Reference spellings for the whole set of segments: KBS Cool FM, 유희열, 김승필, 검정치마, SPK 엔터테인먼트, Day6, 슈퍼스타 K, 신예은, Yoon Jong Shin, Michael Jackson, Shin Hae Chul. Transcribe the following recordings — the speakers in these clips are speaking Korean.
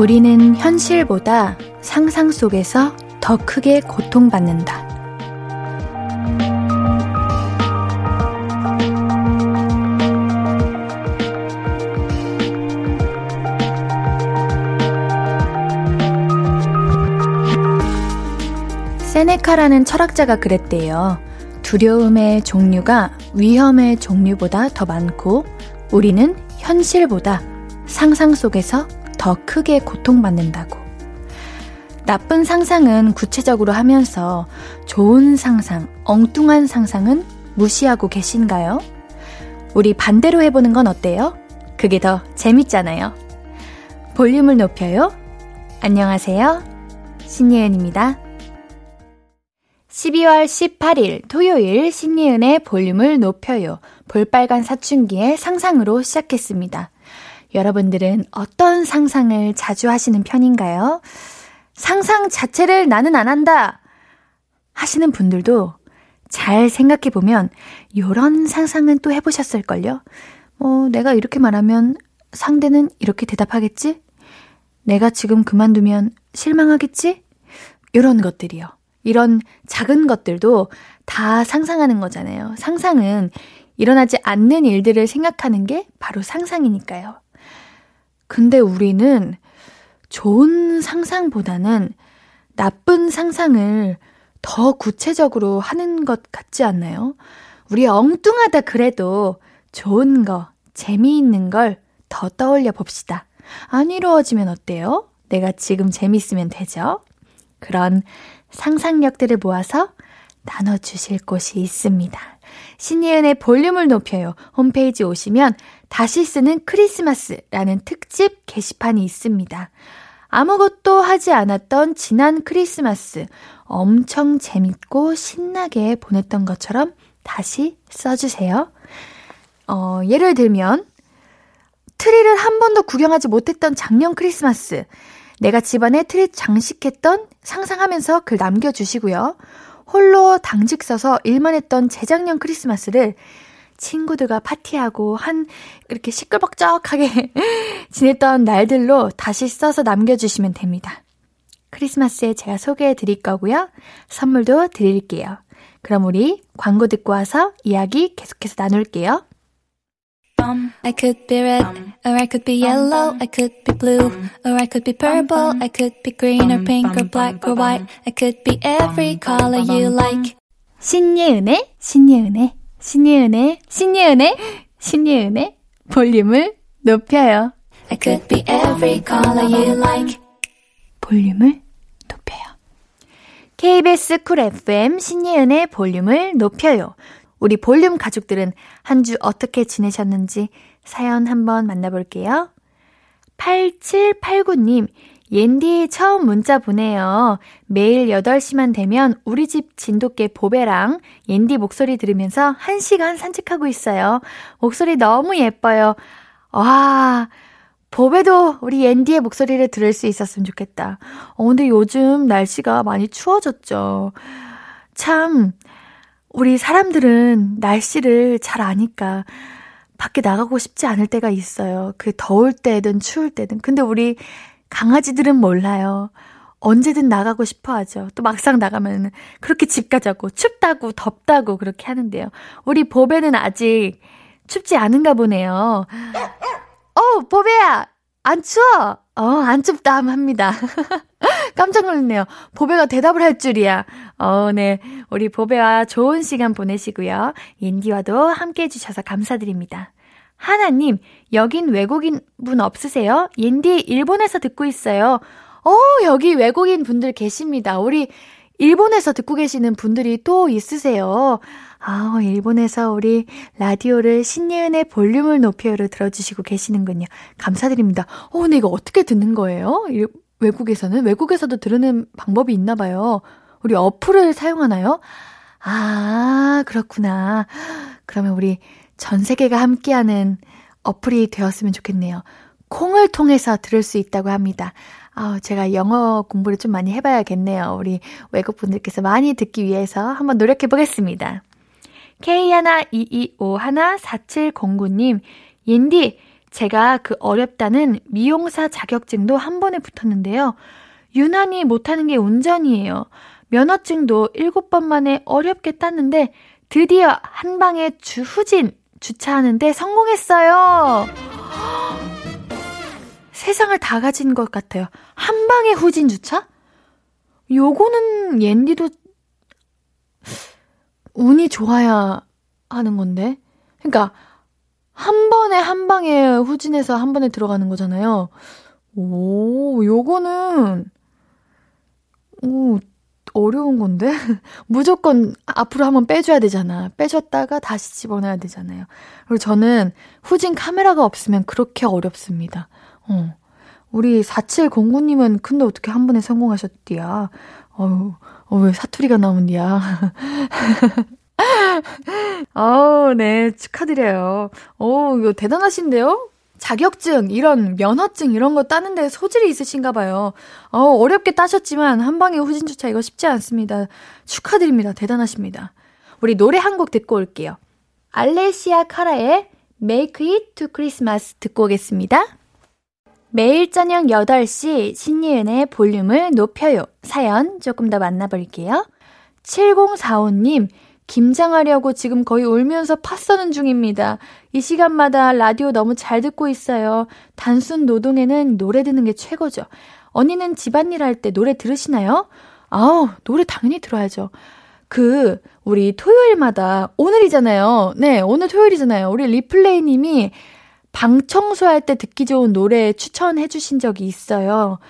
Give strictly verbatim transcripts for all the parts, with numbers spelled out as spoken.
우리는 현실보다 상상 속에서 더 크게 고통받는다. 세네카라는 철학자가 그랬대요. 두려움의 종류가 위험의 종류보다 더 많고 우리는 현실보다 상상 속에서 더 크게 고통받는다고. 나쁜 상상은 구체적으로 하면서 좋은 상상, 엉뚱한 상상은 무시하고 계신가요? 우리 반대로 해보는 건 어때요? 그게 더 재밌잖아요. 볼륨을 높여요. 안녕하세요. 신예은입니다. 십이월 십팔일 토요일 신예은의 볼륨을 높여요. 볼빨간 사춘기의 상상으로 시작했습니다. 여러분들은 어떤 상상을 자주 하시는 편인가요? 상상 자체를 나는 안 한다 하시는 분들도 잘 생각해보면 이런 상상은 또 해보셨을걸요? 뭐 내가 이렇게 말하면 상대는 이렇게 대답하겠지? 내가 지금 그만두면 실망하겠지? 이런 것들이요. 이런 작은 것들도 다 상상하는 거잖아요. 상상은 일어나지 않는 일들을 생각하는 게 바로 상상이니까요. 근데 우리는 좋은 상상보다는 나쁜 상상을 더 구체적으로 하는 것 같지 않나요? 우리 엉뚱하다 그래도 좋은 거, 재미있는 걸 더 떠올려 봅시다. 안 이루어지면 어때요? 내가 지금 재미있으면 되죠? 그런 상상력들을 모아서 나눠주실 곳이 있습니다. 신예은의 볼륨을 높여요. 홈페이지 오시면 다시 쓰는 크리스마스라는 특집 게시판이 있습니다. 아무것도 하지 않았던 지난 크리스마스 엄청 재밌고 신나게 보냈던 것처럼 다시 써주세요. 어, 예를 들면 트리를 한 번도 구경하지 못했던 작년 크리스마스 내가 집안에 트리 장식했던 상상하면서 글 남겨주시고요. 홀로 당직 서서 일만 했던 재작년 크리스마스를 친구들과 파티하고 한 이렇게 시끌벅적하게 지냈던 날들로 다시 써서 남겨주시면 됩니다. 크리스마스에 제가 소개해드릴 거고요. 선물도 드릴게요. 그럼 우리 광고 듣고 와서 이야기 계속해서 나눌게요. I could be red, or I could be yellow, I could be blue, or I could be purple, I could be green or pink or black or white, I could be every color you like. 신예은의, 신예은의, 신예은의, 신예은의, 신예은의 볼륨을 높여요. I could be every color you like. 볼륨을 높여요. 케이비에스 쿨 에프엠 신예은의 볼륨을 높여요. 우리 볼륨 가족들은 한 주 어떻게 지내셨는지 사연 한번 만나볼게요. 팔칠팔구님, 옌디 처음 문자 보내요. 매일 여덟 시만 되면 우리 집 진돗개 보배랑 옌디 목소리 들으면서 한 시간 산책하고 있어요. 목소리 너무 예뻐요. 와, 보배도 우리 옌디의 목소리를 들을 수 있었으면 좋겠다. 어, 근데 요즘 날씨가 많이 추워졌죠. 참... 우리 사람들은 날씨를 잘 아니까 밖에 나가고 싶지 않을 때가 있어요. 그 더울 때든 추울 때든. 근데 우리 강아지들은 몰라요. 언제든 나가고 싶어 하죠. 또 막상 나가면 그렇게 집 가자고 춥다고 덥다고 그렇게 하는데요. 우리 보배는 아직 춥지 않은가 보네요. 어, 보배야! 안 추워! 어, 안 춥다 합니다. 깜짝 놀랐네요. 보배가 대답을 할 줄이야. 어, 네. 우리 보배와 좋은 시간 보내시고요. 인디와도 함께 해주셔서 감사드립니다. 하나님, 여긴 외국인 분 없으세요? 인디 일본에서 듣고 있어요. 어, 여기 외국인 분들 계십니다. 우리 일본에서 듣고 계시는 분들이 또 있으세요. 아, 일본에서 우리 라디오를 신예은의 볼륨을 높여요를 들어주시고 계시는군요. 감사드립니다. 어, 근데 이거 어떻게 듣는 거예요? 일... 외국에서는? 외국에서도 들으는 방법이 있나 봐요. 우리 어플을 사용하나요? 아, 그렇구나. 그러면 우리 전 세계가 함께하는 어플이 되었으면 좋겠네요. 콩을 통해서 들을 수 있다고 합니다. 아, 제가 영어 공부를 좀 많이 해봐야겠네요. 우리 외국분들께서 많이 듣기 위해서 한번 노력해보겠습니다. 케이 일 이 이 오 일 사칠공구님, 옌디 제가 그 어렵다는 미용사 자격증도 한 번에 붙었는데요. 유난히 못하는 게 운전이에요. 면허증도 일곱 번 만에 어렵게 땄는데 드디어 한 방에 주후진 주차하는데 성공했어요. 세상을 다 가진 것 같아요. 한 방에 후진 주차? 요거는 옌디도 운이 좋아야 하는 건데. 그러니까 한 번에 한 방에 후진해서 한 번에 들어가는 거잖아요. 오, 요거는 오, 어려운 건데? 무조건 앞으로 한번 빼줘야 되잖아. 빼줬다가 다시 집어넣어야 되잖아요. 그리고 저는 후진 카메라가 없으면 그렇게 어렵습니다. 어. 우리 사칠공구 님은 근데 어떻게 한 번에 성공하셨디야? 어우, 어, 왜 사투리가 나온디야? 어우, 네, 축하드려요. 어 이거 대단하신데요? 자격증, 이런 면허증 이런 거 따는 데 소질이 있으신가 봐요. 어 어렵게 따셨지만 한 방에 후진주차 이거 쉽지 않습니다. 축하드립니다. 대단하십니다. 우리 노래 한 곡 듣고 올게요. 알레시아 카라의 Make It to Christmas 듣고 오겠습니다. 매일 저녁 여덟 시 신예은의 볼륨을 높여요. 사연 조금 더 만나볼게요. 칠공사오 님, 김장하려고 지금 거의 울면서 파 써는 중입니다. 이 시간마다 라디오 너무 잘 듣고 있어요. 단순 노동에는 노래 듣는 게 최고죠. 언니는 집안일 할 때 노래 들으시나요? 아우, 노래 당연히 들어야죠. 그 우리 토요일마다 오늘이잖아요. 네, 오늘 토요일이잖아요. 우리 리플레이 님이 방 청소할 때 듣기 좋은 노래 추천해 주신 적이 있어요.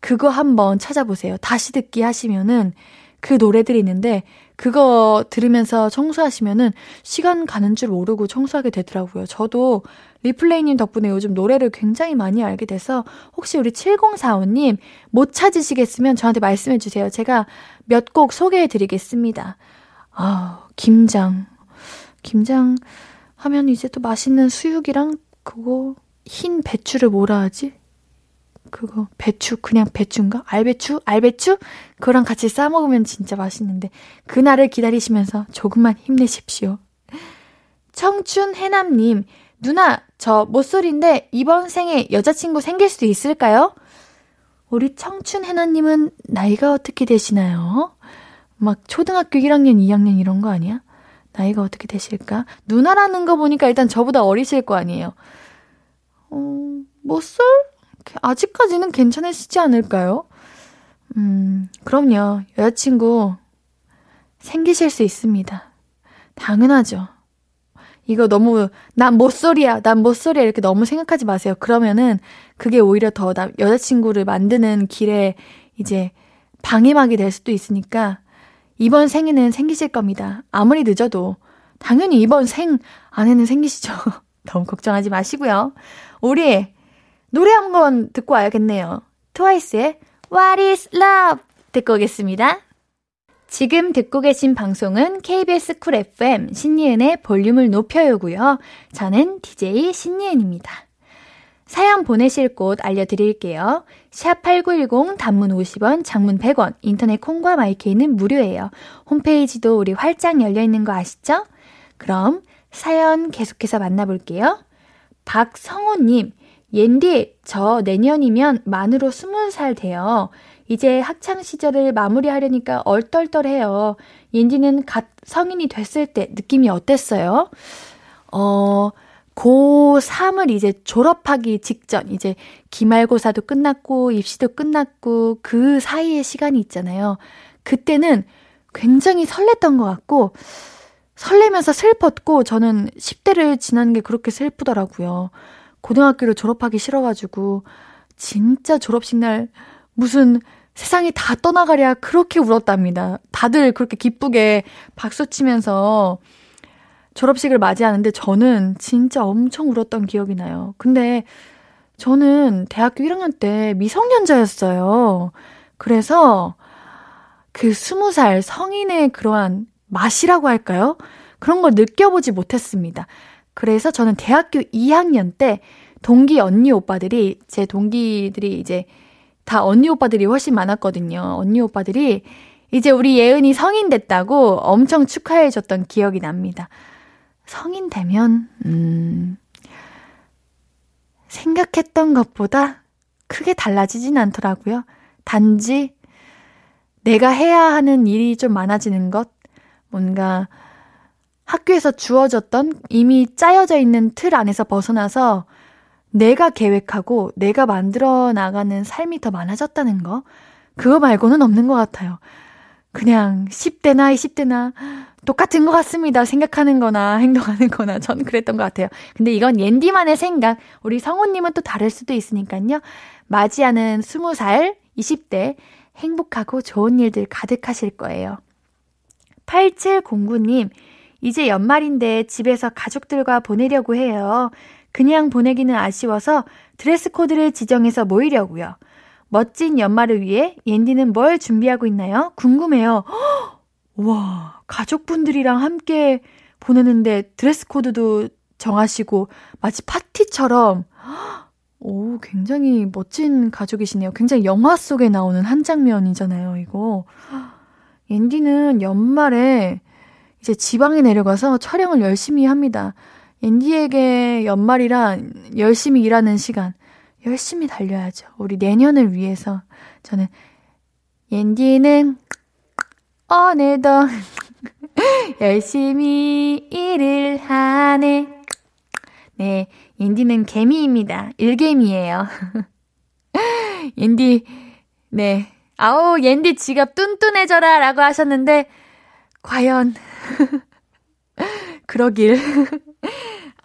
그거 한번 찾아보세요. 다시 듣기 하시면은 그 노래들이 있는데 그거 들으면서 청소하시면은 시간 가는 줄 모르고 청소하게 되더라고요. 저도 리플레이님 덕분에 요즘 노래를 굉장히 많이 알게 돼서 혹시 우리 칠공사오 님 못 찾으시겠으면 저한테 말씀해 주세요. 제가 몇 곡 소개해 드리겠습니다. 아, 김장. 김장 하면 이제 또 맛있는 수육이랑 그거 흰 배추를 뭐라 하지? 그거 배추 그냥 배추인가? 알배추? 알배추? 그거랑 같이 싸먹으면 진짜 맛있는데 그날을 기다리시면서 조금만 힘내십시오. 청춘 해남님, 누나 저 모쏠인데 이번 생에 여자친구 생길 수도 있을까요? 우리 청춘 해남님은 나이가 어떻게 되시나요? 막 초등학교 일 학년, 이 학년 이런 거 아니야? 나이가 어떻게 되실까? 누나라는 거 보니까 일단 저보다 어리실 거 아니에요. 어, 모쏠? 아직까지는 괜찮으시지 않을까요? 음, 그럼요. 여자친구 생기실 수 있습니다. 당연하죠. 이거 너무 난 모쏠이야, 난 모쏠이야 이렇게 너무 생각하지 마세요. 그러면은 그게 오히려 더 남, 여자친구를 만드는 길에 이제 방해막이 될 수도 있으니까 이번 생에는 생기실 겁니다. 아무리 늦어도 당연히 이번 생 안에는 생기시죠. 너무 걱정하지 마시고요. 우리 노래 한 번 듣고 와야겠네요. 트와이스의 What is Love 듣고 오겠습니다. 지금 듣고 계신 방송은 케이비에스 쿨 에프엠 신예은의 볼륨을 높여요고요. 저는 디제이 신예은입니다. 사연 보내실 곳 알려드릴게요. 샵팔구일공 단문 오십 원, 장문 백 원, 인터넷 콩과 마이케이는 무료예요. 홈페이지도 우리 활짝 열려있는 거 아시죠? 그럼 사연 계속해서 만나볼게요. 박성호님, 옌디, 저 내년이면 만으로 스무 살 돼요. 이제 학창시절을 마무리하려니까 얼떨떨해요. 옌디는 갓 성인이 됐을 때 느낌이 어땠어요? 어, 고삼을 이제 졸업하기 직전, 이제 기말고사도 끝났고 입시도 끝났고 그 사이의 시간이 있잖아요. 그때는 굉장히 설렜던 것 같고 설레면서 슬펐고 저는 십 대를 지나는 게 그렇게 슬프더라고요. 고등학교를 졸업하기 싫어가지고 진짜 졸업식 날 무슨 세상이 다 떠나가랴 그렇게 울었답니다. 다들 그렇게 기쁘게 박수치면서 졸업식을 맞이하는데 저는 진짜 엄청 울었던 기억이 나요. 근데 저는 대학교 일 학년 때 미성년자였어요. 그래서 그 스무 살 성인의 그러한 맛이라고 할까요? 그런 걸 느껴보지 못했습니다. 그래서 저는 대학교 이 학년 때 동기 언니 오빠들이 제 동기들이 이제 다 언니 오빠들이 훨씬 많았거든요. 언니 오빠들이 이제 우리 예은이 성인 됐다고 엄청 축하해줬던 기억이 납니다. 성인 되면 음, 생각했던 것보다 크게 달라지진 않더라고요. 단지 내가 해야 하는 일이 좀 많아지는 것, 뭔가 학교에서 주어졌던 이미 짜여져 있는 틀 안에서 벗어나서 내가 계획하고 내가 만들어 나가는 삶이 더 많아졌다는 거, 그거 말고는 없는 것 같아요. 그냥 십 대나 이십 대나 똑같은 것 같습니다. 생각하는 거나 행동하는 거나 전 그랬던 것 같아요. 근데 이건 옌디만의 생각, 우리 성우님은 또 다를 수도 있으니까요. 맞이하는 스무 살, 이십 대 행복하고 좋은 일들 가득하실 거예요. 팔칠공구 님, 이제 연말인데 집에서 가족들과 보내려고 해요. 그냥 보내기는 아쉬워서 드레스 코드를 지정해서 모이려고요. 멋진 연말을 위해 옌디는 뭘 준비하고 있나요? 궁금해요. 와, 가족분들이랑 함께 보내는데 드레스 코드도 정하시고 마치 파티처럼, 오, 굉장히 멋진 가족이시네요. 굉장히 영화 속에 나오는 한 장면이잖아요, 이거. 옌디는 연말에 이제 지방에 내려가서 촬영을 열심히 합니다. 옌디에게 연말이란 열심히 일하는 시간, 열심히 달려야죠. 우리 내년을 위해서. 저는 옌디는 오늘도 열심히 일을 하네. 네, 옌디는 개미입니다. 일개미예요. 옌디, 네, 아우 옌디 지갑 뚠뚠해져라 라고 하셨는데 과연 그러길.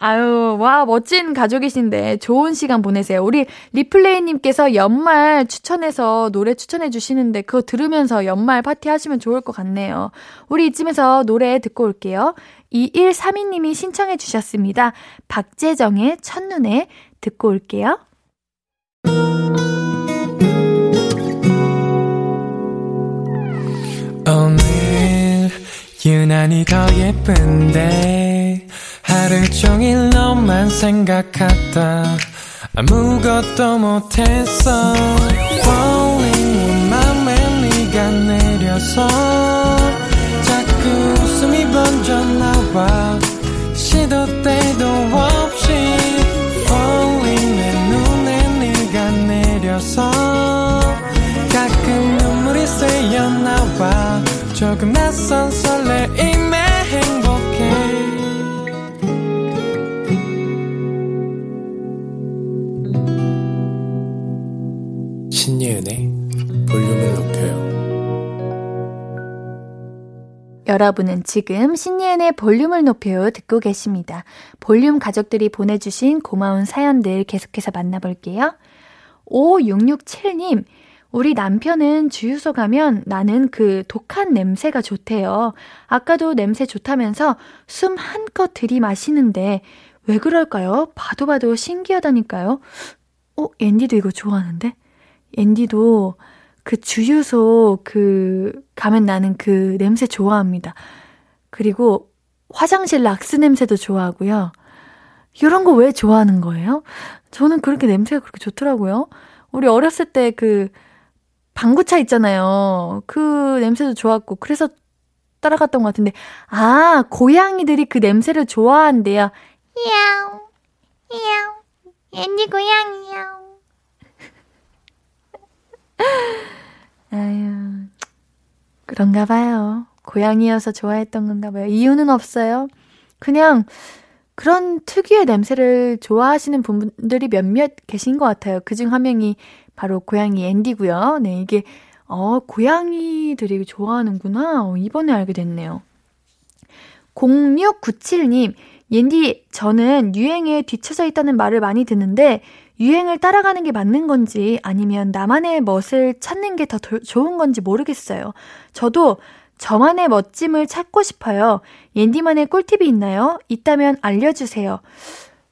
아유, 와, 멋진 가족이신데 좋은 시간 보내세요. 우리 리플레이님께서 연말 추천해서 노래 추천해 주시는데 그거 들으면서 연말 파티 하시면 좋을 것 같네요. 우리 이쯤에서 노래 듣고 올게요. 이일삼이 님이 신청해 주셨습니다. 박재정의 첫눈에 듣고 올게요. 오늘 유난히 더 예쁜데 하루 종일 너만 생각하다 아무것도 못했어. Falling 내 맘에 네가 내려서 자꾸 웃음이 번져 나와 시도 때도 없이. Falling 내 눈에 네가 내려서 가끔 눈물이 새어 나와 조금 낯선 설레임에 행복해. 신예은의 볼륨을 높여요. 여러분은 지금 신예은의 볼륨을 높여요 듣고 계십니다. 볼륨 가족들이 보내주신 고마운 사연들 계속해서 만나볼게요. 오육육칠 님, 우리 남편은 주유소 가면 나는 그 독한 냄새가 좋대요. 아까도 냄새 좋다면서 숨 한껏 들이마시는데 왜 그럴까요? 봐도 봐도 신기하다니까요. 어? 앤디도 이거 좋아하는데? 앤디도 그 주유소 그 가면 나는 그 냄새 좋아합니다. 그리고 화장실 락스 냄새도 좋아하고요. 이런 거 왜 좋아하는 거예요? 저는 그렇게 냄새가 그렇게 좋더라고요. 우리 어렸을 때 그 방구차 있잖아요. 그 냄새도 좋았고 그래서 따라갔던 것 같은데, 아, 고양이들이 그 냄새를 좋아한대요. 야옹 야옹 앤디 고양이요. 아유, 그런가 봐요. 고양이여서 좋아했던 건가 봐요. 이유는 없어요. 그냥 그런 특유의 냄새를 좋아하시는 분들이 몇몇 계신 것 같아요. 그중 한 명이 바로 고양이 앤디고요. 네, 이게 어, 고양이들이 좋아하는구나. 어, 이번에 알게 됐네요. 공육구칠 님, 옌디, 저는 유행에 뒤처져 있다는 말을 많이 듣는데 유행을 따라가는 게 맞는 건지 아니면 나만의 멋을 찾는 게 더 좋은 건지 모르겠어요. 저도 저만의 멋짐을 찾고 싶어요. 옌디만의 꿀팁이 있나요? 있다면 알려주세요.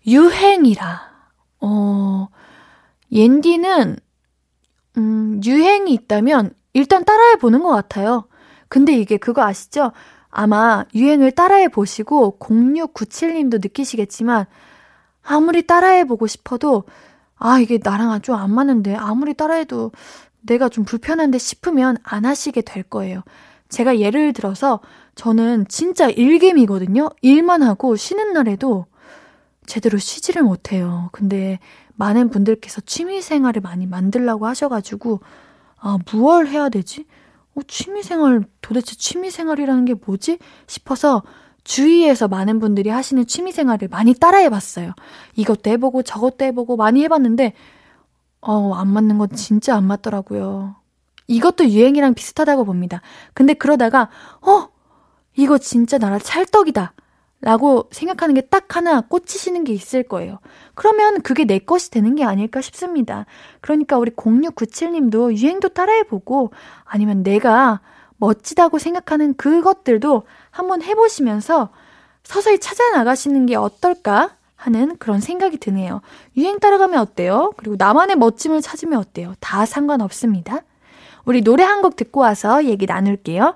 유행이라. 어, 옌디는 음, 유행이 있다면 일단 따라해보는 것 같아요. 근데 이게 그거 아시죠? 아마 유행을 따라해보시고 공육구칠 님도 느끼시겠지만 아무리 따라해보고 싶어도 아, 이게 나랑 좀 안 맞는데, 아무리 따라해도 내가 좀 불편한데 싶으면 안 하시게 될 거예요. 제가 예를 들어서 저는 진짜 일개미거든요. 일만 하고 쉬는 날에도 제대로 쉬지를 못해요. 근데 많은 분들께서 취미생활을 많이 만들라고 하셔가지고 아, 무얼 해야 되지? 어, 취미생활, 도대체 취미생활이라는 게 뭐지? 싶어서 주위에서 많은 분들이 하시는 취미생활을 많이 따라해봤어요. 이것도 해보고 저것도 해보고 많이 해봤는데 어, 안 맞는 건 진짜 안 맞더라고요. 이것도 유행이랑 비슷하다고 봅니다. 근데 그러다가 어? 이거 진짜 나라 찰떡이다 라고 생각하는 게 딱 하나 꽂히시는 게 있을 거예요. 그러면 그게 내 것이 되는 게 아닐까 싶습니다. 그러니까 우리 공육구칠님도 유행도 따라해보고 아니면 내가 멋지다고 생각하는 그것들도 한번 해보시면서 서서히 찾아나가시는 게 어떨까 하는 그런 생각이 드네요. 유행 따라가면 어때요? 그리고 나만의 멋짐을 찾으면 어때요? 다 상관없습니다. 우리 노래 한 곡 듣고 와서 얘기 나눌게요.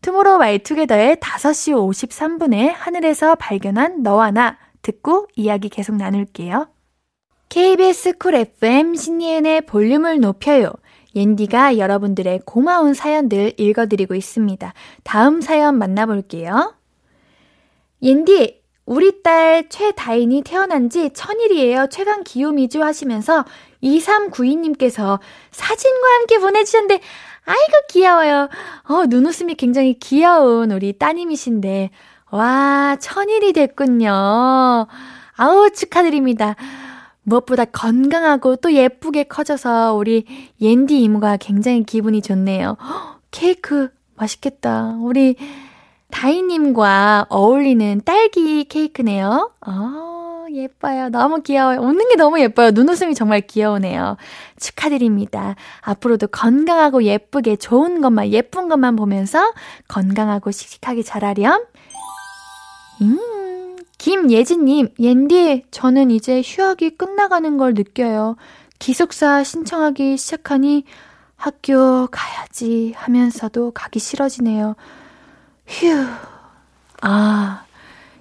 투모로우 마이투게더의 다섯 시 오십삼 분에 하늘에서 발견한 너와 나 듣고 이야기 계속 나눌게요. 케이비에스 쿨 에프엠 신예은의 볼륨을 높여요. 옌디가 여러분들의 고마운 사연들 읽어드리고 있습니다. 다음 사연 만나볼게요. 옌디, 우리 딸 최다인이 태어난 지 천일이에요. 최강 기요미주 하시면서 이삼구이님께서 사진과 함께 보내주셨는데 아이고 귀여워요. 어, 눈웃음이 굉장히 귀여운 우리 따님이신데 와, 천일이 됐군요. 아우, 축하드립니다. 무엇보다 건강하고 또 예쁘게 커져서 우리 옌디 이모가 굉장히 기분이 좋네요. 허, 케이크 맛있겠다. 우리 다희님과 어울리는 딸기 케이크네요. 어, 예뻐요. 너무 귀여워요. 웃는 게 너무 예뻐요. 눈웃음이 정말 귀여우네요. 축하드립니다. 앞으로도 건강하고 예쁘게 좋은 것만, 예쁜 것만 보면서 건강하고 씩씩하게 자라렴. 음. 김예진님, 옌디, 저는 이제 휴학이 끝나가는 걸 느껴요. 기숙사 신청하기 시작하니 학교 가야지 하면서도 가기 싫어지네요. 휴, 아,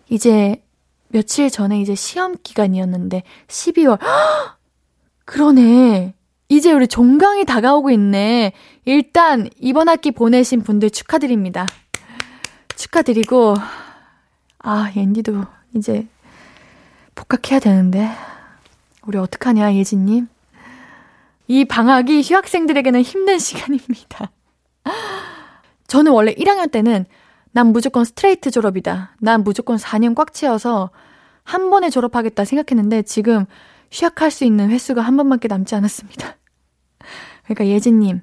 이제 며칠 전에 이제 시험 기간이었는데 십이월, 헉! 그러네. 이제 우리 종강이 다가오고 있네. 일단 이번 학기 보내신 분들 축하드립니다. 축하드리고, 아, 옌디도 이제 복학해야 되는데 우리 어떡하냐 예진님. 이 방학이 휴학생들에게는 힘든 시간입니다. 저는 원래 일 학년 때는 난 무조건 스트레이트 졸업이다, 난 무조건 사 년 꽉 채워서 한 번에 졸업하겠다 생각했는데 지금 휴학할 수 있는 횟수가 한 번밖에 남지 않았습니다. 그러니까 예진님,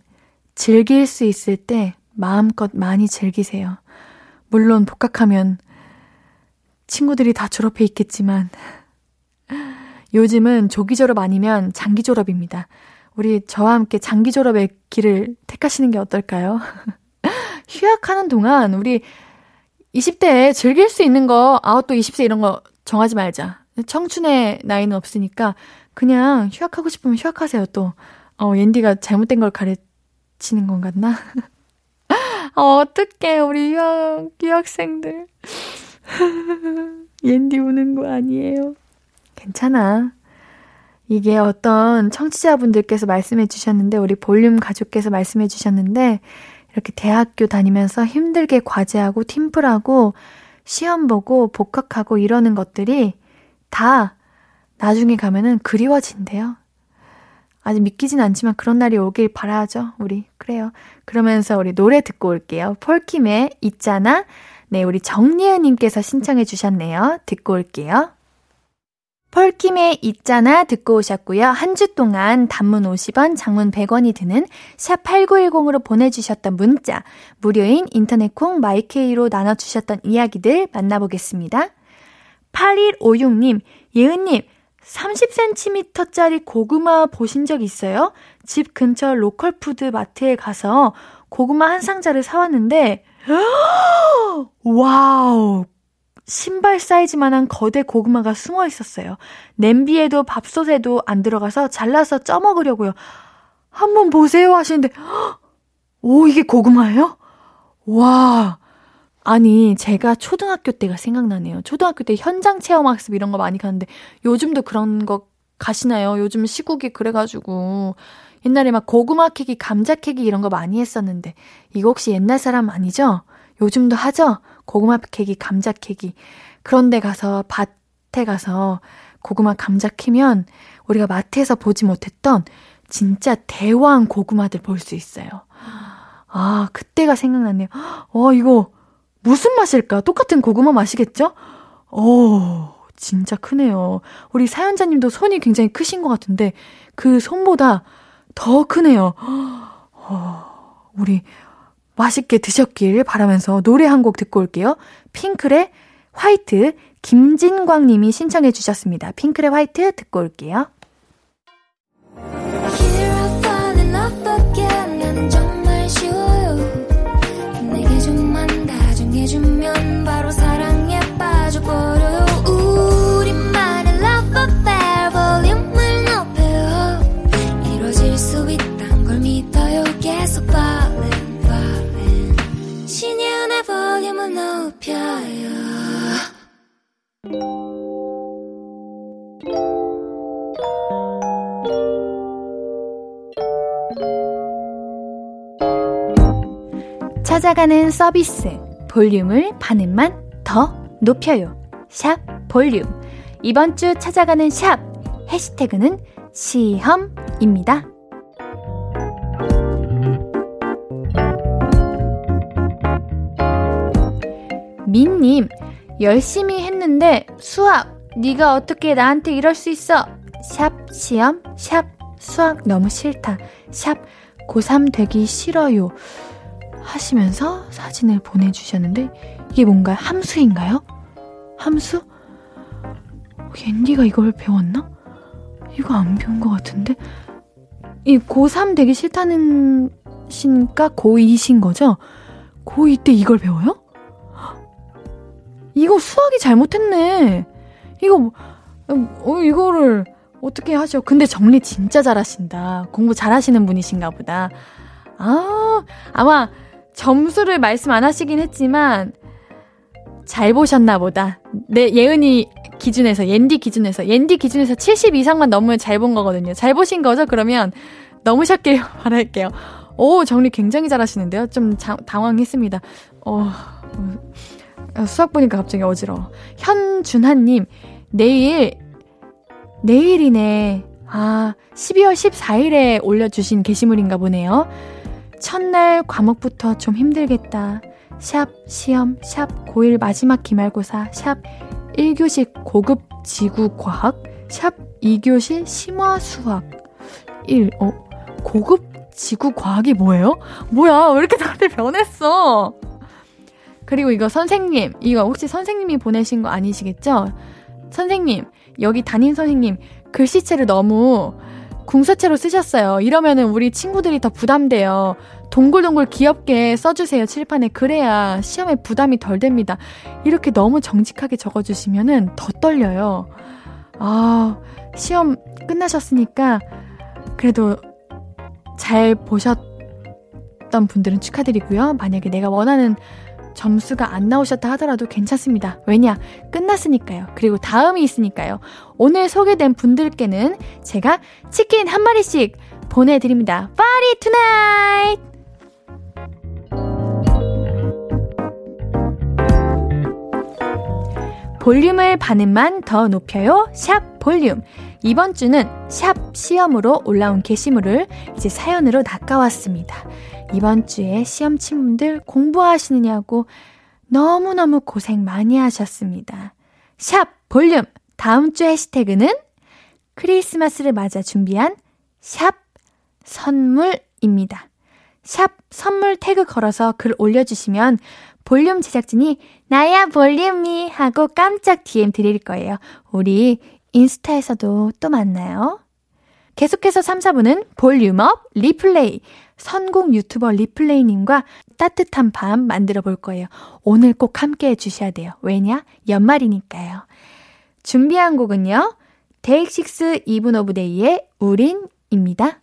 즐길 수 있을 때 마음껏 많이 즐기세요. 물론 복학하면 친구들이 다 졸업해 있겠지만 요즘은 조기 졸업 아니면 장기 졸업입니다. 우리 저와 함께 장기 졸업의 길을 택하시는 게 어떨까요? 휴학하는 동안 우리 이십 대에 즐길 수 있는 거, 아, 또 이십 세 이런 거 정하지 말자. 청춘의 나이는 없으니까 그냥 휴학하고 싶으면 휴학하세요. 또 어, 옌디가 잘못된 걸 가르치는 건 같나? 어, 어떡해 우리 휴학, 휴학생들. 옌디 우는 거 아니에요. 괜찮아. 이게 어떤 청취자분들께서 말씀해 주셨는데, 우리 볼륨 가족께서 말씀해 주셨는데, 이렇게 대학교 다니면서 힘들게 과제하고 팀플하고 시험 보고 복학하고 이러는 것들이 다 나중에 가면은 그리워진대요. 아직 믿기진 않지만 그런 날이 오길 바라죠 우리. 그래요. 그러면서 우리 노래 듣고 올게요. 폴킴의 있잖아. 네, 우리 정예은님께서 신청해 주셨네요. 듣고 올게요. 폴킴의 있잖아 듣고 오셨고요. 한 주 동안 단문 오십 원, 장문 백 원이 드는 샵팔구일공으로 보내주셨던 문자, 무료인 인터넷콩 마이케이로 나눠주셨던 이야기들 만나보겠습니다. 팔일오육님, 예은님, 삼십 센티미터짜리 고구마 보신 적 있어요? 집 근처 로컬푸드 마트에 가서 고구마 한 상자를 사왔는데 와우! 신발 사이즈만한 거대 고구마가 숨어 있었어요. 냄비에도 밥솥에도 안 들어가서 잘라서 쪄 먹으려고요. 한번 보세요 하시는데 오, 이게 고구마예요? 와, 아니 제가 초등학교 때가 생각나네요. 초등학교 때 현장 체험학습 이런 거 많이 가는데 요즘도 그런 거 가시나요? 요즘 시국이 그래가지고 옛날에 막 고구마 캐기, 감자 캐기 이런 거 많이 했었는데 이거 혹시 옛날 사람 아니죠? 요즘도 하죠? 고구마 캐기, 감자 캐기. 그런데 가서 밭에 가서 고구마 감자 키면 우리가 마트에서 보지 못했던 진짜 대왕 고구마들 볼 수 있어요. 아, 그때가 생각났네요. 어, 이거 무슨 맛일까? 똑같은 고구마 맛이겠죠? 오, 진짜 크네요. 우리 사연자님도 손이 굉장히 크신 것 같은데 그 손보다 더 크네요. 어, 우리 맛있게 드셨길 바라면서 노래 한 곡 듣고 올게요. 핑클의 화이트, 김진광 님이 신청해 주셨습니다. 핑클의 화이트 듣고 올게요. 찾아가는 서비스, 볼륨을 반음만 더 높여요. 샵 볼륨. 이번 주 찾아가는 샵 해시태그는 시험입니다. 민님, 열심히 했는데 수학 네가 어떻게 나한테 이럴 수 있어. 샵 시험, 샵 수학 너무 싫다, 샵 고삼 되기 싫어요 하시면서 사진을 보내주셨는데 이게 뭔가요? 함수인가요? 함수? 앤디가 이걸 배웠나? 이거 안 배운 것 같은데? 이 고삼 되기 싫다는 시니까 고이신 거죠? 고이 때 이걸 배워요? 이거 수학이 잘못했네. 이거, 어, 이거를 어떻게 하죠? 근데 정리 진짜 잘하신다. 공부 잘하시는 분이신가 보다. 아, 아마 점수를 말씀 안 하시긴 했지만 잘 보셨나 보다. 내 예은이 기준에서, 옌디 기준에서, 옌디 기준에서 칠십 이상만 넘으면 잘 본 거거든요. 잘 보신 거죠? 그러면 넘으셨길 바랄게요. 오, 정리 굉장히 잘하시는데요. 좀 자, 당황했습니다. 어... 수학 보니까 갑자기 어지러워. 현준하님, 내일, 내일이네. 아, 십이월 십사일에 올려주신 게시물인가 보네요. 첫날 과목부터 좀 힘들겠다. 샵 시험, 샵 고일 마지막 기말고사, 샵 일교시 고급 지구과학, 샵 이교시 심화수학. 일, 어, 고급 지구과학이 뭐예요? 뭐야, 왜 이렇게 다들 변했어? 그리고 이거 선생님, 이거 혹시 선생님이 보내신 거 아니시겠죠? 선생님, 여기 담임 선생님 글씨체를 너무 궁서체로 쓰셨어요. 이러면은 우리 친구들이 더 부담돼요. 동글동글 귀엽게 써주세요. 칠판에. 그래야 시험에 부담이 덜 됩니다. 이렇게 너무 정직하게 적어주시면은 더 떨려요. 아, 시험 끝나셨으니까 그래도 잘 보셨던 분들은 축하드리고요. 만약에 내가 원하는 점수가 안 나오셨다 하더라도 괜찮습니다. 왜냐? 끝났으니까요. 그리고 다음이 있으니까요. 오늘 소개된 분들께는 제가 치킨 한 마리씩 보내드립니다. 파리 투나잇! 볼륨을 반음만 더 높여요. 샵 볼륨. 이번 주는 샵 시험으로 올라온 게시물을 이제 사연으로 낚아왔습니다. 이번 주에 시험 친분들 공부하시느냐고 너무너무 고생 많이 하셨습니다. 샵 볼륨. 다음 주 해시태그는 크리스마스를 맞아 준비한 샵 선물입니다. 샵 선물 태그 걸어서 글 올려주시면 볼륨 제작진이 나야 볼륨이 하고 깜짝 디엠 드릴 거예요. 우리 인스타에서도 또 만나요. 계속해서 삼, 사 부는 볼륨업 리플레이, 선곡 유튜버 리플레이님과 따뜻한 밤 만들어 볼 거예요. 오늘 꼭 함께해 주셔야 돼요. 왜냐? 연말이니까요. 준비한 곡은요, 데이식스 이븐 오브 데이의 우린입니다.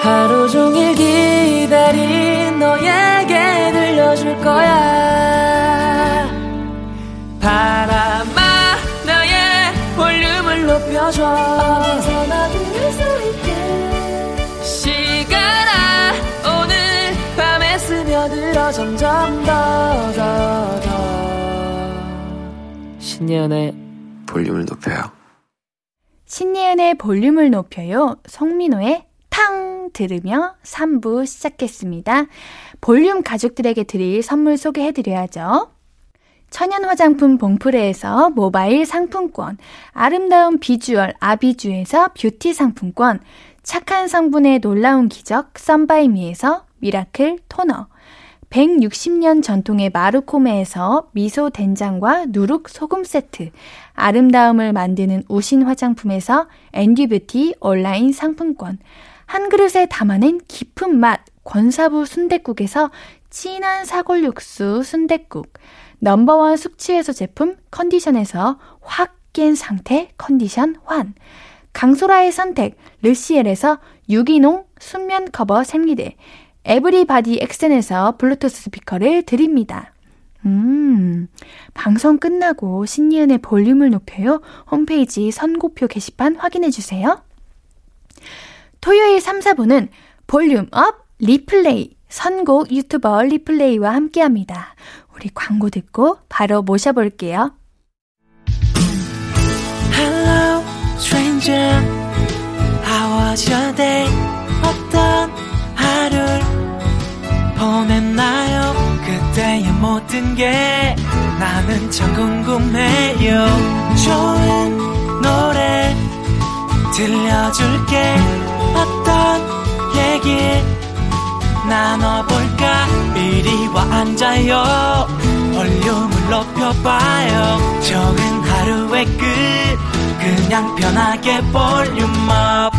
하루 종일 기다린 너에게 들려줄 거야. 바람아, 너의 볼륨을 높여줘. 어디서나 들을 수 있게. 시간아, 오늘 밤에 스며들어. 점점 더, 더, 더. 신예은의 볼륨을 높여요. 신예은의 볼륨을 높여요. 성민호의 탕 들으며 삼 부 시작했습니다. 볼륨 가족들에게 드릴 선물 소개해드려야죠. 천연 화장품 봉프레에서 모바일 상품권, 아름다운 비주얼 아비주에서 뷰티 상품권, 착한 성분의 놀라운 기적 썬바이미에서 미라클 토너, 백육십 년 전통의 마루코메에서 미소 된장과 누룩 소금 세트, 아름다움을 만드는 우신 화장품에서 앤디뷰티 온라인 상품권, 한 그릇에 담아낸 깊은 맛 권사부 순댓국에서 진한 사골 육수 순댓국, 넘버원 숙취해소 제품 컨디션에서 확 깬 상태 컨디션 환, 강소라의 선택 르시엘에서 유기농 순면 커버 생리대, 에브리바디 엑센에서 블루투스 스피커를 드립니다. 음, 방송 끝나고 신예은의 볼륨을 높여요. 홈페이지 선고표 게시판 확인해주세요. 토요일 삼, 사 부는 볼륨업 리플레이, 선곡 유튜버 리플레이와 함께합니다. 우리 광고 듣고 바로 모셔볼게요. Hello, stranger. How was your day? 어떤 하루를 보냈나요? 그때의 모든 게 나는 참 궁금해요. 좋은 노래 들려줄게. 어떤 얘기 나눠볼까? 이리 와 앉아요. 볼륨을 높여봐요. 좋은 하루의 끝, 그냥 편하게 볼륨업.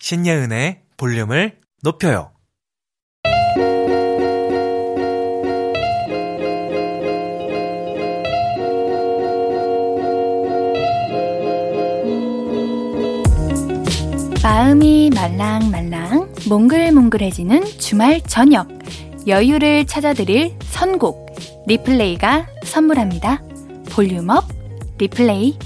신예은의 볼륨을 높여요. 마음이 말랑말랑 몽글몽글해지는 주말 저녁, 여유를 찾아드릴 선곡 리플레이가 선물합니다. 볼륨업 리플레이.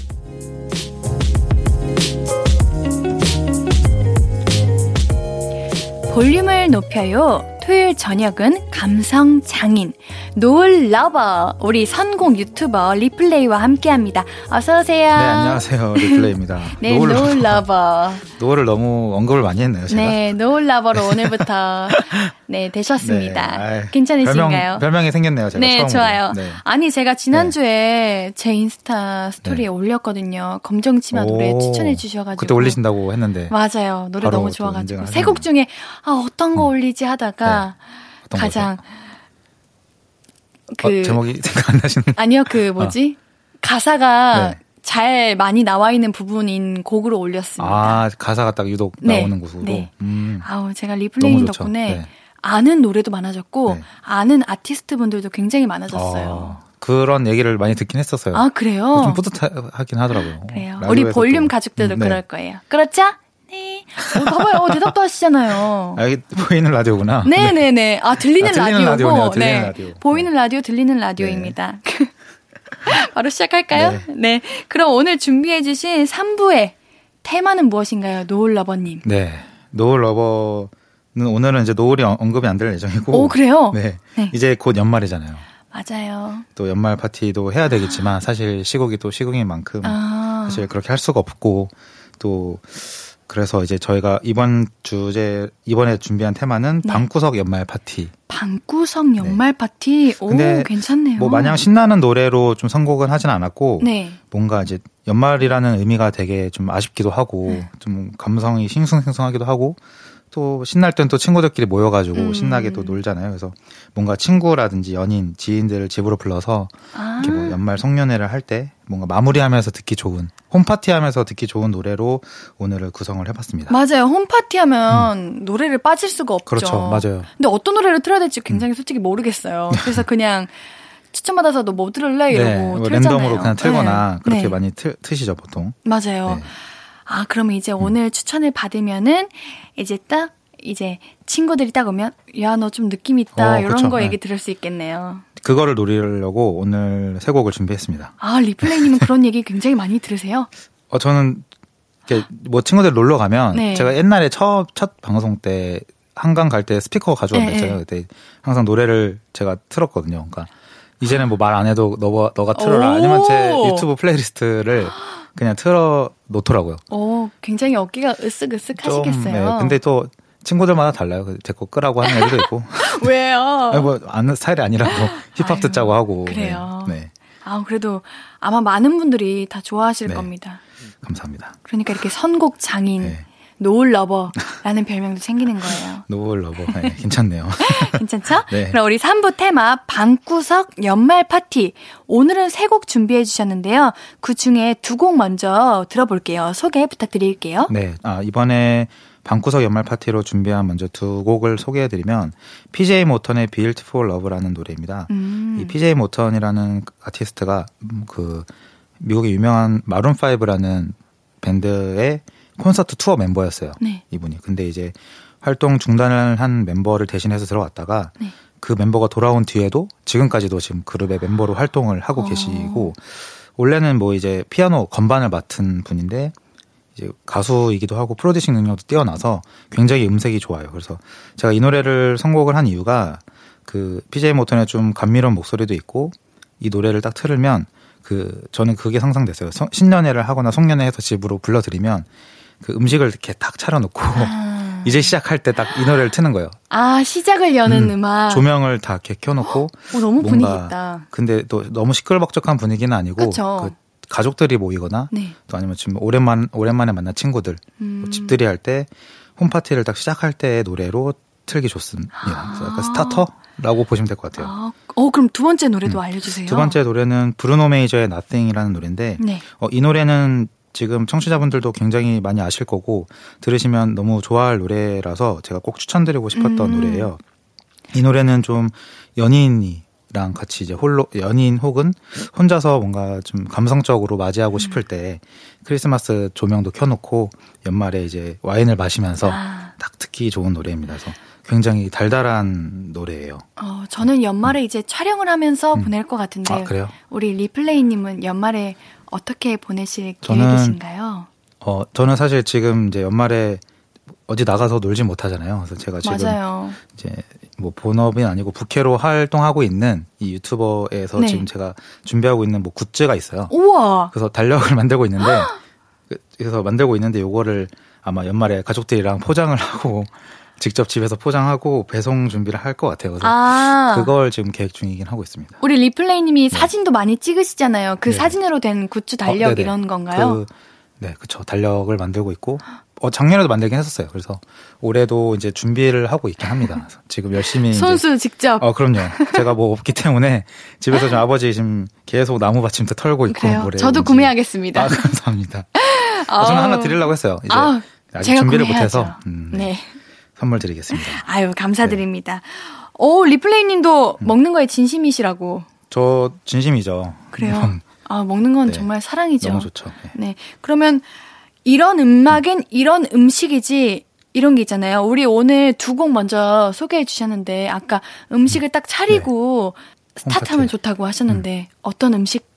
볼륨을 높여요. 토요일 저녁은 감성 장인 노을 러버 우리 선곡 유튜버 리플레이와 함께합니다. 어서 오세요. 네, 안녕하세요. 리플레이입니다. 네, 노을, 노을 러버. 노을을 너무 언급을 많이 했네요, 제가. 네, 노을 러버로 오늘부터 네 되셨습니다. 네, 아이, 괜찮으신가요? 별명, 별명이 생겼네요, 제가. 네, 처음으로. 좋아요. 네. 아니 제가 지난주에 네. 제 인스타 스토리에 네. 올렸거든요. 검정치마 노래 추천해 주셔가지고 그때 올리신다고 했는데 맞아요. 노래 너무 좋아가지고 세 곡 중에 아, 어떤 거 음. 올리지 하다가 네. 가장 그 어, 제목이 생각 안 나시는 아니요 그 뭐지 어. 가사가 네. 잘 많이 나와 있는 부분인 곡으로 올렸습니다. 아 가사가 딱 유독 네. 나오는 곳으로. 네. 음. 아우 제가 리플레이 덕분에 네. 아는 노래도 많아졌고 네. 아는 아티스트 분들도 굉장히 많아졌어요. 어, 그런 얘기를 많이 듣긴 했었어요. 아 그래요? 좀 뿌듯하긴 하더라고요. 그래요. 우리 볼륨 또. 가족들도 음, 네. 그럴 거예요. 그렇죠? 네. 어, 봐봐요. 어, 대답도 하시잖아요. 아, 이게 보이는 라디오구나. 네네네. 네. 아, 들리는, 아, 들리는 라디오고. 들리는 네. 라디오. 보이는 라디오, 들리는 라디오입니다. 네. 바로 시작할까요? 네. 네. 그럼 오늘 준비해주신 삼 부의 테마는 무엇인가요? 노을러버님. 네. 노을러버는 오늘은 이제 노을이 언급이 안 될 예정이고. 오, 그래요? 네. 네. 이제 곧 연말이잖아요. 맞아요. 또 연말 파티도 해야 되겠지만 사실 시국이 또 시국인 만큼 아. 사실 그렇게 할 수가 없고 또 그래서 이제 저희가 이번 주제, 이번에 준비한 테마는 네. 방구석 연말 파티. 방구석 연말 네. 파티? 오, 근데 괜찮네요. 뭐 마냥 신나는 노래로 좀 선곡은 하진 않았고, 네. 뭔가 이제 연말이라는 의미가 되게 좀 아쉽기도 하고, 네. 좀 감성이 싱숭생숭하기도 하고, 또 신날 땐 또 친구들끼리 모여가지고 음. 신나게 또 놀잖아요. 그래서 뭔가 친구라든지 연인, 지인들을 집으로 불러서 아. 이렇게 뭐 연말 송년회를 할 때 뭔가 마무리하면서 듣기 좋은 홈파티하면서 듣기 좋은 노래로 오늘을 구성을 해봤습니다. 맞아요. 홈파티하면 음. 노래를 빠질 수가 없죠. 그렇죠. 맞아요. 근데 어떤 노래를 틀어야 될지 굉장히 음. 솔직히 모르겠어요. 그래서 그냥 추천받아서 너 뭐 들을래 이러고 네, 뭐 틀잖아요. 랜덤으로 그냥 틀거나 네. 그렇게 네. 많이 틀, 트시죠 보통. 맞아요. 네. 아, 그러면 이제 오늘 음. 추천을 받으면은 이제 딱 이제 친구들이 딱 오면 야, 너 좀 느낌 있다 어, 이런 그쵸. 거 얘기 들을 수 있겠네요. 그거를 노리려고 오늘 세 곡을 준비했습니다. 아, 리플레이님은 그런 얘기 굉장히 많이 들으세요? 어, 저는 이렇게 뭐 친구들 놀러 가면 네. 제가 옛날에 첫, 첫 방송 때 한강 갈 때 스피커 가져오면 됐잖아요. 그때 항상 노래를 제가 틀었거든요. 그러니까 이제는 뭐 말 안 해도 너, 너가 틀어라. 아니면 제 유튜브 플레이리스트를 그냥 틀어 놓더라고요. 오, 굉장히 어깨가 으쓱으쓱 하시겠어요. 네, 근데 또 친구들마다 달라요. 제 거 끄라고 하는 애들도 있고. 왜요? 뭐 아는 스타일이 아니라고 힙합 아유, 듣자고 하고. 그래요. 네. 네. 아, 그래도 아마 많은 분들이 다 좋아하실 네. 겁니다. 감사합니다. 그러니까 이렇게 선곡 장인. 네. 노을 러버라는 별명도 생기는 거예요. 노을 러버. 네, 괜찮네요. 괜찮죠? 네. 그럼 우리 삼 부 테마 방구석 연말 파티. 오늘은 세 곡 준비해 주셨는데요. 그 중에 두 곡 먼저 들어볼게요. 소개 부탁드릴게요. 네. 아, 이번에 방구석 연말 파티로 준비한 먼저 두 곡을 소개해 드리면 피제이 모턴의 Beautiful Love라는 노래입니다. 음. 이 피제이 모턴이라는 아티스트가 그 미국의 유명한 마룬 파이브라는 밴드의 콘서트 투어 멤버였어요. 네. 이분이. 근데 이제 활동 중단을 한 멤버를 대신해서 들어왔다가 네. 그 멤버가 돌아온 뒤에도 지금까지도 지금 그룹의 멤버로 활동을 하고 어. 계시고 원래는 뭐 이제 피아노 건반을 맡은 분인데 이제 가수이기도 하고 프로듀싱 능력도 뛰어나서 굉장히 음색이 좋아요. 그래서 제가 이 노래를 선곡을 한 이유가 그 피제이 모턴의 좀 감미로운 목소리도 있고 이 노래를 딱 틀으면 그 저는 그게 상상됐어요. 신년회를 하거나 송년회에서 집으로 불러드리면 그 음식을 이렇게 딱 차려놓고 아. 이제 시작할 때 딱 이 노래를 트는 거예요. 아, 시작을 여는 음, 음악. 조명을 다 이렇게 켜놓고. 오, 너무 분위기 있다. 근데 또 너무 시끌벅적한 분위기는 아니고 그 가족들이 모이거나 네. 또 아니면 지금 오랜만, 오랜만에 만난 친구들 음. 집들이 할 때 홈파티를 딱 시작할 때의 노래로 틀기 좋습니다. 아. 그래서 약간 스타터라고 보시면 될 것 같아요. 아. 어, 그럼 두 번째 노래도 음. 알려주세요. 두 번째 노래는 브루노 메이저의 Nothing이라는 노래인데 네. 어, 이 노래는 지금 청취자분들도 굉장히 많이 아실 거고 들으시면 너무 좋아할 노래라서 제가 꼭 추천드리고 싶었던 음. 노래예요. 이 노래는 좀 연인이랑 같이 이제 홀로 연인 혹은 혼자서 뭔가 좀 감성적으로 맞이하고 음. 싶을 때 크리스마스 조명도 켜놓고 연말에 이제 와인을 마시면서 아. 딱 듣기 좋은 노래입니다. 그래서 굉장히 달달한 노래예요. 어, 저는 연말에 음. 이제 촬영을 하면서 음. 보낼 것 같은데 아, 그래요? 우리 리플레이님은 연말에 어떻게 보내실 저는, 계획이신가요? 어, 저는 사실 지금 이제 연말에 어디 나가서 놀지 못하잖아요. 그래서 제가 지금 맞아요. 이제 뭐 본업이 아니고 부캐로 활동하고 있는 이 유튜버에서 네. 지금 제가 준비하고 있는 뭐 굿즈가 있어요. 우와. 그래서 달력을 만들고 있는데 그래서 만들고 있는데 요거를 아마 연말에 가족들이랑 포장을 하고 직접 집에서 포장하고 배송 준비를 할 것 같아요. 그래서 아~ 그걸 지금 계획 중이긴 하고 있습니다. 우리 리플레이님이 네. 사진도 많이 찍으시잖아요. 그 네. 사진으로 된 굿즈 달력 어, 이런 건가요? 그, 네, 그렇죠. 달력을 만들고 있고 어, 작년에도 만들긴 했었어요. 그래서 올해도 이제 준비를 하고 있긴 합니다. 지금 열심히 손수 직접. 어, 그럼요. 제가 뭐 없기 때문에 집에서 좀 아버지 지금 계속 나무 받침대 털고 있고 그래요? 저도 구매하겠습니다. 아, 감사합니다. 어, 저는 하나 드리려고 했어요. 이제 아, 아직 준비를 못해서. 음, 네. 네. 선물 드리겠습니다. 아유, 감사드립니다. 네. 오, 리플레이님도 음. 먹는 거에 진심이시라고. 저 진심이죠. 그래요? 아, 먹는 건 네. 정말 사랑이죠. 너무 좋죠. 네. 네. 그러면 이런 음악엔 음. 이런 음식이지 이런 게 있잖아요. 우리 오늘 두 곡 먼저 소개해 주셨는데 아까 음식을 딱 차리고 네. 스타트하면 좋다고 하셨는데 음. 어떤 음식이면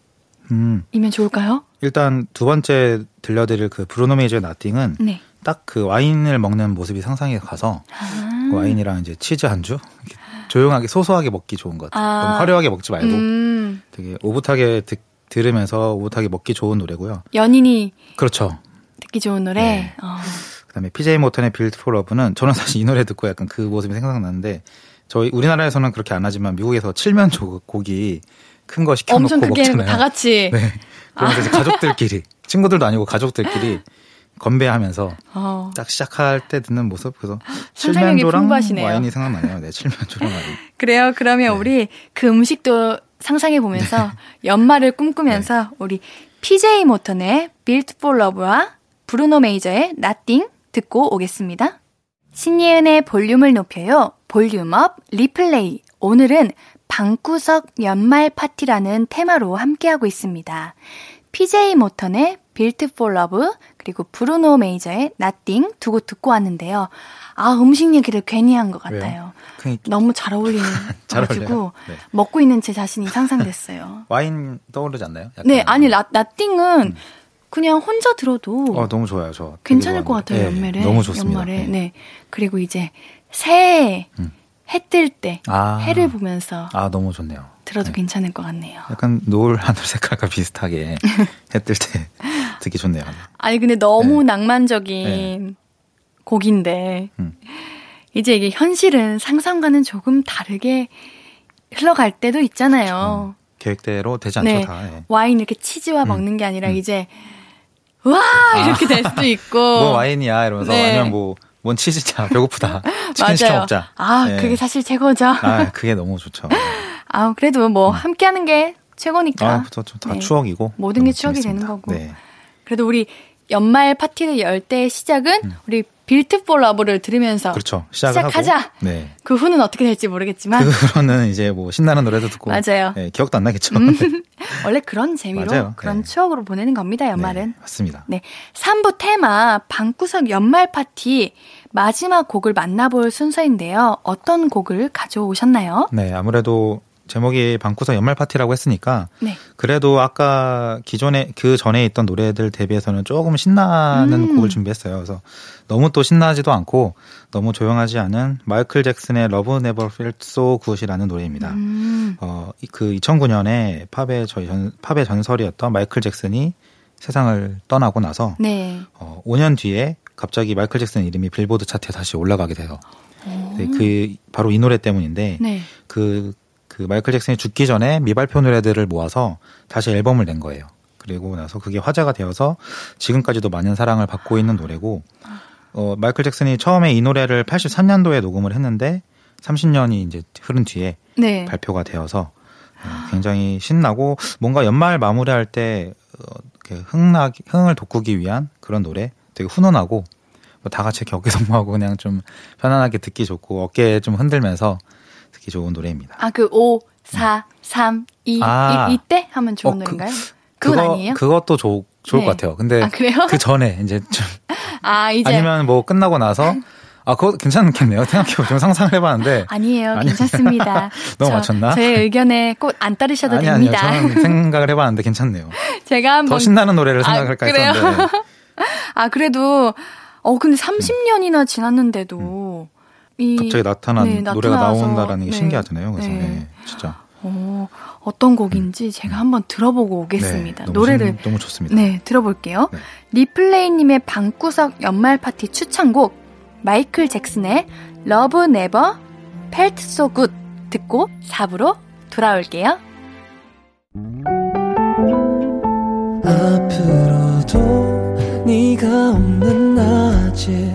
음. 좋을까요? 일단 두 번째 들려드릴 그 브루노 메이저의 Nothing은 네. 딱 그 와인을 먹는 모습이 상상이 가서 아~ 그 와인이랑 이제 치즈 한주 조용하게 소소하게 먹기 좋은 것 같아요. 아~ 너무 화려하게 먹지 말고 음~ 되게 오붓하게 드, 들으면서 오붓하게 먹기 좋은 노래고요. 연인이 그렇죠. 듣기 좋은 노래. 네. 어. 그다음에 피제이 모턴의 Beautiful Love는 저는 사실 이 노래 듣고 약간 그 모습이 생각나는데 저희 우리나라에서는 그렇게 안 하지만 미국에서 칠면 조각고기 큰 거 시켜놓고 엄청 그게 먹잖아요. 다 같이. 네. 그러면서 아. 이제 가족들끼리 친구들도 아니고 가족들끼리. 건배하면서 어. 딱 시작할 때 듣는 모습 그래서 칠면조랑 와인이 생각나네요. 네, 칠면조랑 와인. 그래요. 그러면 네. 우리 그 음식도 상상해 보면서 네. 연말을 꿈꾸면서 네. 우리 피제이 모턴의 Beautiful Love와 브루노 메이저의 Nothing 듣고 오겠습니다. 신예은의 볼륨을 높여요. 볼륨업 리플레이. 오늘은 방구석 연말 파티라는 테마로 함께하고 있습니다. 피제이 모턴의 Beautiful Love 그리고 브루노 메이저의 Nothing 두 곡 듣고 왔는데요. 아, 음식 얘기를 괜히 한 것 같아요. 그... 너무 잘 어울리는 가지고 네. 먹고 있는 제 자신이 상상됐어요. 와인 떠오르지 않나요? 약간. 네, 아니 라, Nothing은 음. 그냥 혼자 들어도 어, 너무 좋아요. 저 괜찮을 것 같아요. 네, 연말에. 너무 좋습니다. 연말에. 네. 네. 그리고 이제 새해 음. 해 뜰 때 아. 해를 보면서 아 너무 좋네요. 들어도 네. 괜찮을 것 같네요. 약간 노을 하늘 색깔과 비슷하게 해 뜰 때 듣기 좋네요. 아니 근데 너무 네. 낭만적인 네. 곡인데 음. 이제 이게 현실은 상상과는 조금 다르게 흘러갈 때도 있잖아요. 음. 계획대로 되지 않죠. 네. 다. 네. 와인 이렇게 치즈와 음. 먹는 게 아니라 음. 이제 와 이렇게 아. 될 수도 있고 뭐 와인이야 이러면서 네. 아니면 뭐 뭔 치즈야 배고프다 치킨 시켜 먹자. 아 네. 그게 사실 최고죠. 아 그게 너무 좋죠. 아 그래도 뭐 음. 함께하는 게 최고니까. 아 그렇죠. 다 네. 추억이고 모든 게 추억이 재밌습니다. 되는 거고. 네. 그래도 우리 연말 파티를 열 때의 시작은 음. 우리 빌트폴 러브를 들으면서 그렇죠. 시작하자. 하고. 네. 그 후는 어떻게 될지 모르겠지만. 그 후로는 이제 뭐 신나는 노래도 듣고. 맞아요. 네, 기억도 안 나겠죠. 원래 그런 재미로 맞아요. 그런 네. 추억으로 보내는 겁니다. 연말은. 네, 맞습니다. 네. 삼 부 테마 방구석 연말 파티 마지막 곡을 만나볼 순서인데요. 어떤 곡을 가져오셨나요? 네. 아무래도 제목이 방구석 연말 파티라고 했으니까 네. 그래도 아까 기존에 그 전에 있던 노래들 대비해서는 조금 신나는 음. 곡을 준비했어요. 그래서 너무 또 신나지도 않고 너무 조용하지 않은 마이클 잭슨의 Love Never Felt So Good이라는 노래입니다. 음. 어, 그 이천구 년에 팝의 저희 전, 팝의 전설이었던 마이클 잭슨이 세상을 떠나고 나서 네. 어, 오 년 뒤에 갑자기 마이클 잭슨 이름이 빌보드 차트에 다시 올라가게 돼서 네, 그 바로 이 노래 때문인데 네. 그 그 마이클 잭슨이 죽기 전에 미발표 노래들을 모아서 다시 앨범을 낸 거예요. 그리고 나서 그게 화제가 되어서 지금까지도 많은 사랑을 받고 있는 노래고 어, 마이클 잭슨이 처음에 이 노래를 팔십삼 년도에 녹음을 했는데 삼십 년이 이제 흐른 뒤에 네. 발표가 되어서 굉장히 신나고 뭔가 연말 마무리할 때 흥나, 흥을 돋구기 위한 그런 노래 되게 훈훈하고 뭐 다 같이 어깨 동무하고 그냥 좀 편안하게 듣기 좋고 어깨 좀 흔들면서 듣기 좋은 노래입니다. 아, 그 오, 사, 삼, 이, 아. 이 이때 하면 좋은 어, 노래인가요? 그, 그건 그거, 아니에요? 그것도 조, 좋을 네. 것 같아요. 근데 아, 그래요? 그 전에 이제 좀 아, 이제. 아니면 뭐 끝나고 나서 아, 그거 괜찮겠네요. 생각해보면 좀 상상을 해봤는데 아니에요. 아니, 괜찮습니다. 너무 저, 맞췄나? 제 의견에 꼭 안 따르셔도 아니, 됩니다. 아니요. 저는 생각을 해봤는데 괜찮네요. 제가 한번 더 신나는 노래를 생각할까 아, 했었는데 아, 그래도 어 근데 삼십 년이나 지났는데도 음. 이, 갑자기 나타난 네, 노래가 나타나서, 나온다라는 게 네. 신기하잖아요. 그래서 네. 네, 진짜 오, 어떤 곡인지 음. 제가 한번 들어보고 오겠습니다. 네, 너무 노래를 신, 너무 좋습니다. 네, 들어볼게요. 네. 리플레이님의 방구석 연말 파티 추천곡 마이클 잭슨의 Love Never Felt So Good 듣고 사 부로 돌아올게요. 앞으로도 네가 없는 낮에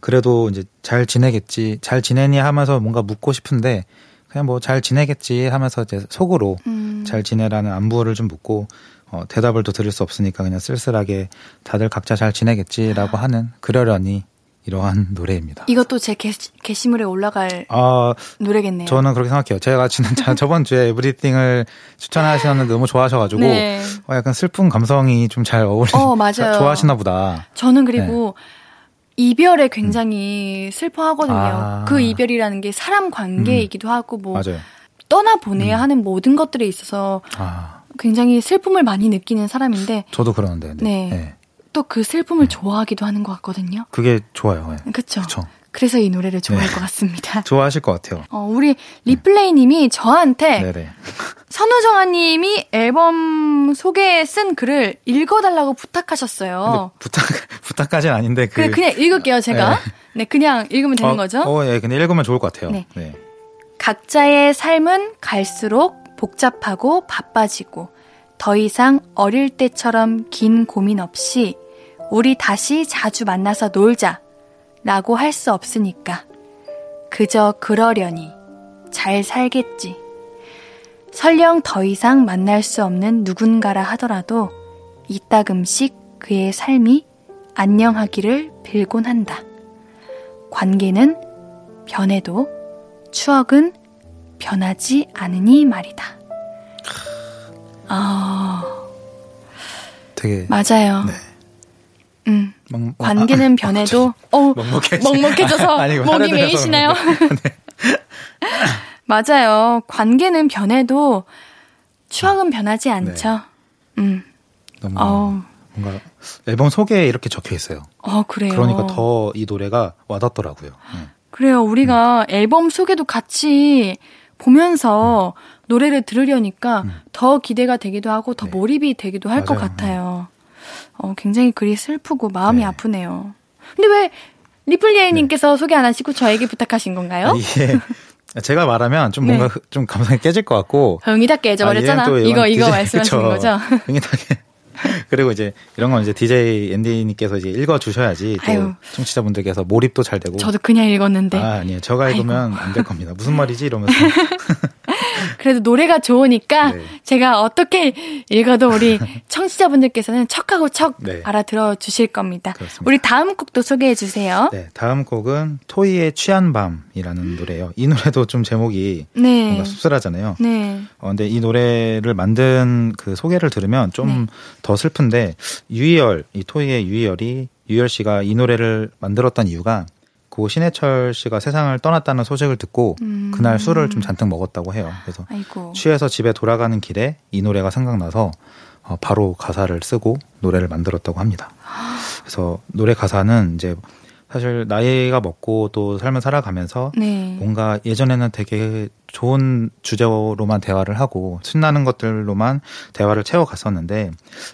그래도 이제 잘 지내겠지 잘 지내니 하면서 뭔가 묻고 싶은데 그냥 뭐 잘 지내겠지 하면서 이제 속으로 음. 잘 지내라는 안부를 좀 묻고 어, 대답을 또 드릴 수 없으니까 그냥 쓸쓸하게 다들 각자 잘 지내겠지라고 하는 그러려니 이러한 노래입니다. 이것도 제 게시, 게시물에 올라갈 아, 노래겠네요. 저는 그렇게 생각해요. 제가 지난 저번 주에 에브리띵을 추천하시는데 너무 좋아하셔가지고 네. 어, 약간 슬픈 감성이 좀 잘 어울리는 어, 좋아하시나 보다. 저는 그리고 네. 이별에 굉장히 음. 슬퍼하거든요. 아. 그 이별이라는 게 사람 관계이기도 음. 하고 뭐 맞아요. 떠나보내야 음. 하는 모든 것들에 있어서 아. 굉장히 슬픔을 많이 느끼는 사람인데 저도 그러는데 네. 네. 네. 또 그 슬픔을 네. 좋아하기도 하는 것 같거든요. 그게 좋아요. 네. 그렇죠. 그래서 이 노래를 좋아할 네. 것 같습니다. 좋아하실 것 같아요. 어, 우리 리플레이님이 네. 저한테 네네. 선우정아님이 앨범 소개에 쓴 글을 읽어달라고 부탁하셨어요. 부탁 부탁까지는 아닌데 그 그래, 그냥 읽을게요 제가. 네, 네 그냥 읽으면 되는 어, 거죠? 어, 예, 그냥 읽으면 좋을 것 같아요. 네. 네. 각자의 삶은 갈수록 복잡하고 바빠지고. 더 이상 어릴 때처럼 긴 고민 없이 우리 다시 자주 만나서 놀자 라고 할 수 없으니까 그저 그러려니 잘 살겠지. 설령 더 이상 만날 수 없는 누군가라 하더라도 이따금씩 그의 삶이 안녕하기를 빌곤 한다. 관계는 변해도 추억은 변하지 않으니 말이다. 아, 어... 되게 맞아요. 네. 음, 먹... 관계는 아, 변해도 어 먹먹해져서 아니, 목이 메이시나요? 네. 맞아요. 관계는 변해도 추억은 변하지 않죠. 네. 음, 너무 어... 뭔가 앨범 소개에 이렇게 적혀 있어요. 어 그래요. 그러니까 더 이 노래가 와닿더라고요. 네. 그래요. 우리가 음. 앨범 소개도 같이 보면서. 음. 노래를 들으려니까 음. 더 기대가 되기도 하고 더 네. 몰입이 되기도 할 것 같아요. 어, 굉장히 글이 슬프고 마음이 네. 아프네요. 근데 왜 리플리에이님께서 네. 소개 안 하시고 저에게 부탁하신 건가요? 이게 제가 말하면 좀 뭔가 네. 좀 감성이 깨질 것 같고 형이 다 깨져버렸잖아. 아, 이거 이거 말씀하시는 거죠? 형이 다 깨. 그리고 이제 이런 건 이제 디제이 앤디님께서 이제 읽어주셔야지 또 아유. 청취자분들께서 몰입도 잘 되고. 저도 그냥 읽었는데. 아, 아니에요. 제가 읽으면 안 될 겁니다. 무슨 말이지? 이러면서. 그래도 노래가 좋으니까 네. 제가 어떻게 읽어도 우리 청취자분들께서는 척하고 척 네. 알아들어 주실 겁니다. 그렇습니다. 우리 다음 곡도 소개해 주세요. 네, 다음 곡은 토이의 취한 밤이라는 노래예요. 이 노래도 좀 제목이 네. 뭔가 씁쓸하잖아요. 네. 어, 근데 이 노래를 만든 그 소개를 들으면 좀 더 네. 슬픈데 유희열, 이 토이의 유희열이 유희열 씨가 이 노래를 만들었던 이유가 고 신해철 씨가 세상을 떠났다는 소식을 듣고 음. 그날 술을 좀 잔뜩 먹었다고 해요. 그래서 아이고. 취해서 집에 돌아가는 길에 이 노래가 생각나서 바로 가사를 쓰고 노래를 만들었다고 합니다. 그래서 노래 가사는 이제 사실 나이가 먹고 또 삶을 살아가면서 네. 뭔가 예전에는 되게 좋은 주제로만 대화를 하고 신나는 것들로만 대화를 채워갔었는데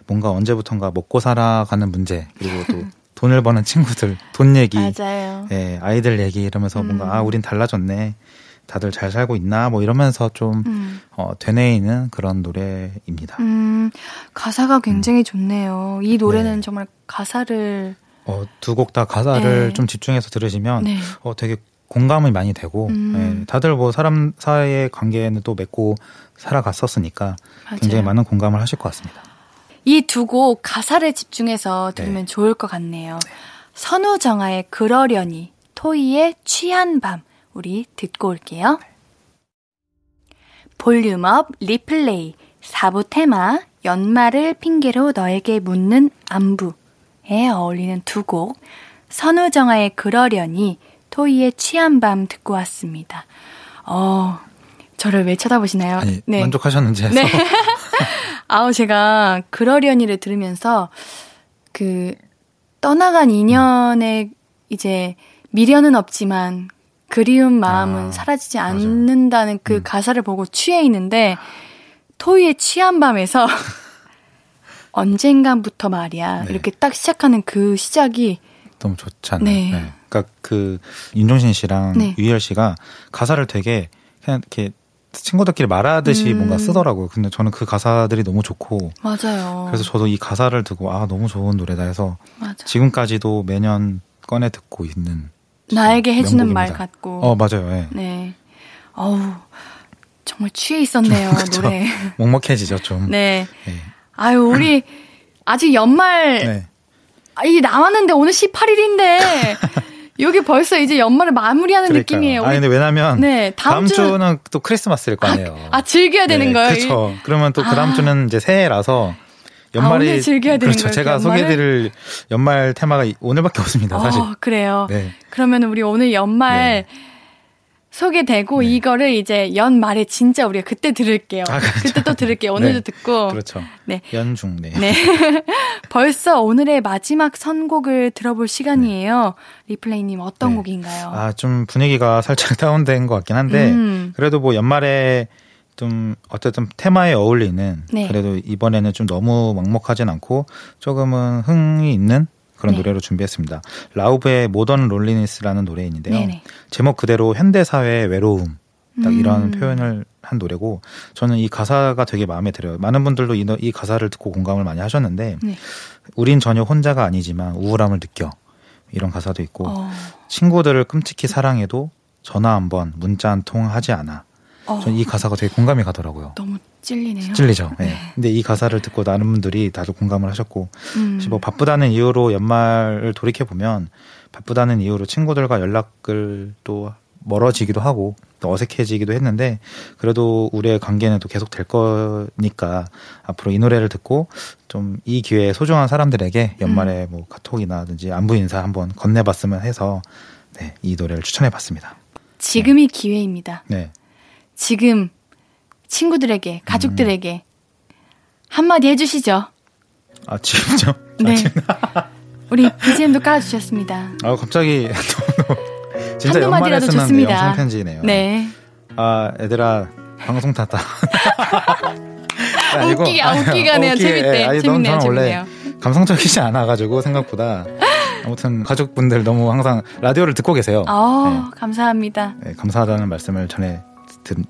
뭔가 언제부턴가 먹고 살아가는 문제 그리고 또 돈을 버는 친구들, 돈 얘기, 맞아요. 예, 아이들 얘기 이러면서 음. 뭔가 아 우린 달라졌네, 다들 잘 살고 있나 뭐 이러면서 좀 음. 어, 되뇌이는 그런 노래입니다. 음, 가사가 굉장히 음. 좋네요. 이 노래는 네. 정말 가사를 어, 두 곡 다 가사를 네. 좀 집중해서 들으시면 네. 어, 되게 공감이 많이 되고 음. 예, 다들 뭐 사람 사이의 관계는 또 맺고 살아갔었으니까 맞아요. 굉장히 많은 공감을 하실 것 같습니다. 이 두 곡 가사를 집중해서 들으면 네. 좋을 것 같네요. 네. 선우정아의 그러려니, 토이의 취한 밤 우리 듣고 올게요. 네. 볼륨업 리플레이 사 부 테마 연말을 핑계로 너에게 묻는 안부에 어울리는 두 곡 선우정아의 그러려니, 토이의 취한 밤 듣고 왔습니다. 어, 저를 왜 쳐다보시나요? 아니, 네. 만족하셨는지 해서 네. 아우, 제가 그러려니를 들으면서 그 떠나간 인연에 이제 미련은 없지만 그리운 마음은 아, 사라지지 않는다는 맞아요. 그 음. 가사를 보고 취해 있는데 토이의 취한 밤에서 언젠간부터 말이야. 네. 이렇게 딱 시작하는 그 시작이 너무 좋잖아요. 네. 네. 그러니까 그 윤종신 씨랑 네. 유희열 씨가 가사를 되게 그냥 이렇게 친구들끼리 말하듯이 음. 뭔가 쓰더라고요. 근데 저는 그 가사들이 너무 좋고 맞아요. 그래서 저도 이 가사를 듣고 아 너무 좋은 노래다 해서 맞아요. 지금까지도 매년 꺼내 듣고 있는 나에게 해주는 명곡입니다. 말 같고 어 맞아요. 네. 네. 어우 정말 취해 있었네요. 좀, 노래 먹먹해지죠 좀. 네. 네. 아유 우리 아직 연말 네. 아, 이게 나왔는데 오늘 십팔 일인데 여기 벌써 이제 연말을 마무리하는 그러니까요. 느낌이에요. 아니 근데 왜냐면 네, 다음, 다음 주는, 주는 또 크리스마스일 거 아니에요. 아, 아 즐겨야 되는 네, 거예요. 그렇죠. 그러면 또 그 다음 아. 주는 이제 새해라서 연말이 아, 즐겨야 되는 그렇죠. 거예요. 제가 연말을? 소개해드릴 연말 테마가 오늘밖에 없습니다. 사실. 어, 그래요. 네. 그러면 우리 오늘 연말 네. 소개되고 네. 이거를 이제 연말에 진짜 우리가 그때 들을게요. 아, 그렇죠. 그때 또 들을게요. 오늘도 네. 듣고. 그렇죠. 네. 연중. 네. 네. 벌써 오늘의 마지막 선곡을 들어볼 시간이에요. 네. 리플레이님 어떤 네. 곡인가요? 아, 좀 분위기가 살짝 다운된 것 같긴 한데 음. 그래도 뭐 연말에 좀 어쨌든 테마에 어울리는 네. 그래도 이번에는 좀 너무 막막하진 않고 조금은 흥이 있는 그런 네. 노래로 준비했습니다. 라우브의 모던 롤리니스라는 노래인데요. 네네. 제목 그대로 현대사회의 외로움 딱 음. 이런 표현을 한 노래고 저는 이 가사가 되게 마음에 들어요. 많은 분들도 이, 이 가사를 듣고 공감을 많이 하셨는데 네. 우린 전혀 혼자가 아니지만 우울함을 느껴 이런 가사도 있고 어. 친구들을 끔찍히 사랑해도 전화 한 번 문자 한 통 하지 않아 어. 저는 이 가사가 되게 공감이 가더라고요. 너무 찔리네요. 찔리죠. 네. 네. 근데 이 가사를 듣고 많은 분들이 다들 공감을 하셨고 음. 뭐 바쁘다는 이유로 연말을 돌이켜보면 바쁘다는 이유로 친구들과 연락을 또 멀어지기도 하고 또 어색해지기도 했는데 그래도 우리의 관계는 또 계속 될 거니까 앞으로 이 노래를 듣고 좀 이 기회에 소중한 사람들에게 연말에 음. 뭐 카톡이나든지 안부 인사 한번 건네봤으면 해서 네, 이 노래를 추천해봤습니다. 지금이 네. 기회입니다. 네. 지금 친구들에게, 가족들에게 음. 한마디 해주시죠. 아, 지금요? 네. 우리 비지엠도 깔아주셨습니다. 아, 갑자기 너무 진짜 한두 마디라도 연말에 쓰는 좋습니다. 영상 편지네요. 네. 아, 얘들아 방송 탔다. 아니, 웃기가, 아니, 웃기가네요. 웃기, 재밌대. 아니, 재밌네요. 재밌네요. 감성적이지 않아가지고 생각보다. 아무튼 가족분들 너무 항상 라디오를 듣고 계세요. 아, 네. 감사합니다. 네, 감사하다는 말씀을 전해.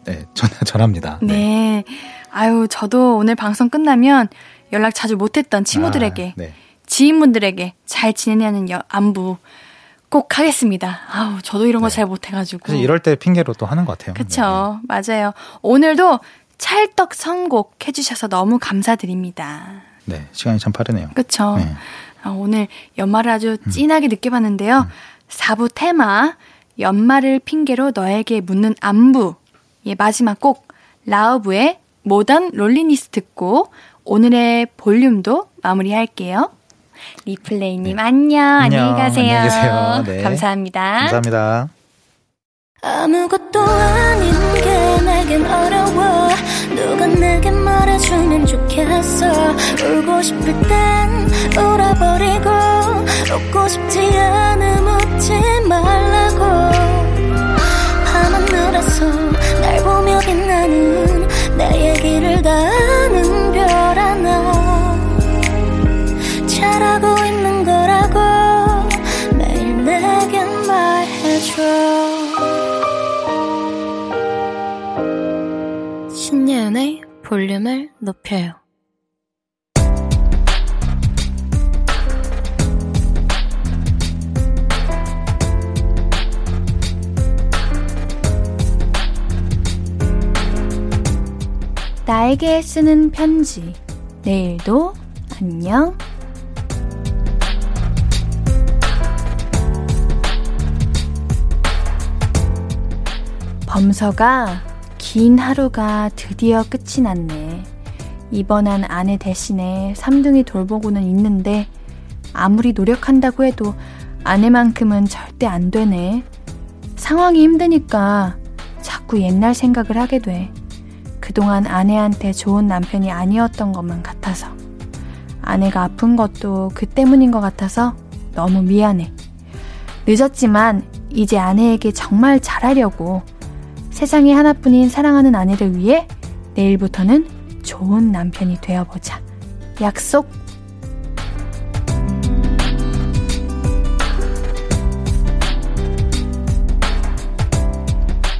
네, 전, 전합니다. 네. 네. 아유, 저도 오늘 방송 끝나면 연락 자주 못했던 친구들에게, 아, 네. 지인분들에게 잘 지내냐는 여, 안부 꼭 하겠습니다. 아우, 저도 이런 네. 거 잘 못해가지고. 사실 이럴 때 핑계로 또 하는 것 같아요. 그쵸. 네. 맞아요. 오늘도 찰떡 선곡 해주셔서 너무 감사드립니다. 네. 시간이 참 빠르네요. 그쵸. 네. 아, 오늘 연말을 아주 진하게 음. 늦게 봤는데요. 음. 사 부 테마, 연말을 핑계로 너에게 묻는 안부. 예, 마지막 곡 라우브의 모던 롤리니스 듣고 오늘의 볼륨도 마무리할게요. 리플레이님 네. 안녕, 안녕, 안녕히 가세요. 안녕히 계세요. 네. 감사합니다. 감사합니다. 아무것도 아닌 게 내겐 어려워 누가 내게 말해주면 좋겠어 울고 싶을 땐 울어버리고 웃고 싶지 않으면 웃지 말라고 날 보며 빛나는 내 얘기를 다 아는 별 하나 잘하고 있는 거라고 매일 내게 말해줘 신예은의 볼륨을 높여요. 나에게 쓰는 편지. 내일도 안녕. 범서가 긴 하루가 드디어 끝이 났네. 입원한 아내 대신에 삼둥이 돌보고는 있는데 아무리 노력한다고 해도 아내만큼은 절대 안 되네. 상황이 힘드니까 자꾸 옛날 생각을 하게 돼. 그동안 아내한테 좋은 남편이 아니었던 것만 같아서, 아내가 아픈 것도 그 때문인 것 같아서 너무 미안해. 늦었지만 이제 아내에게 정말 잘하려고, 세상에 하나뿐인 사랑하는 아내를 위해 내일부터는 좋은 남편이 되어보자. 약속.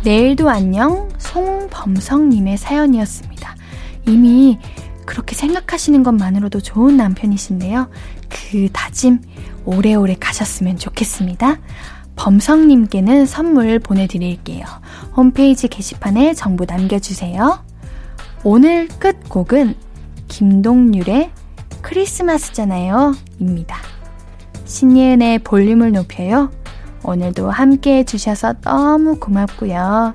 내일도 안녕. 송범성님의 사연이었습니다. 이미 그렇게 생각하시는 것만으로도 좋은 남편이신데요, 그 다짐 오래오래 가셨으면 좋겠습니다. 범성님께는 선물 보내드릴게요. 홈페이지 게시판에 정보 남겨주세요. 오늘 끝곡은 김동률의 크리스마스잖아요 입니다. 신예은의 볼륨을 높여요. 오늘도 함께 해주셔서 너무 고맙고요.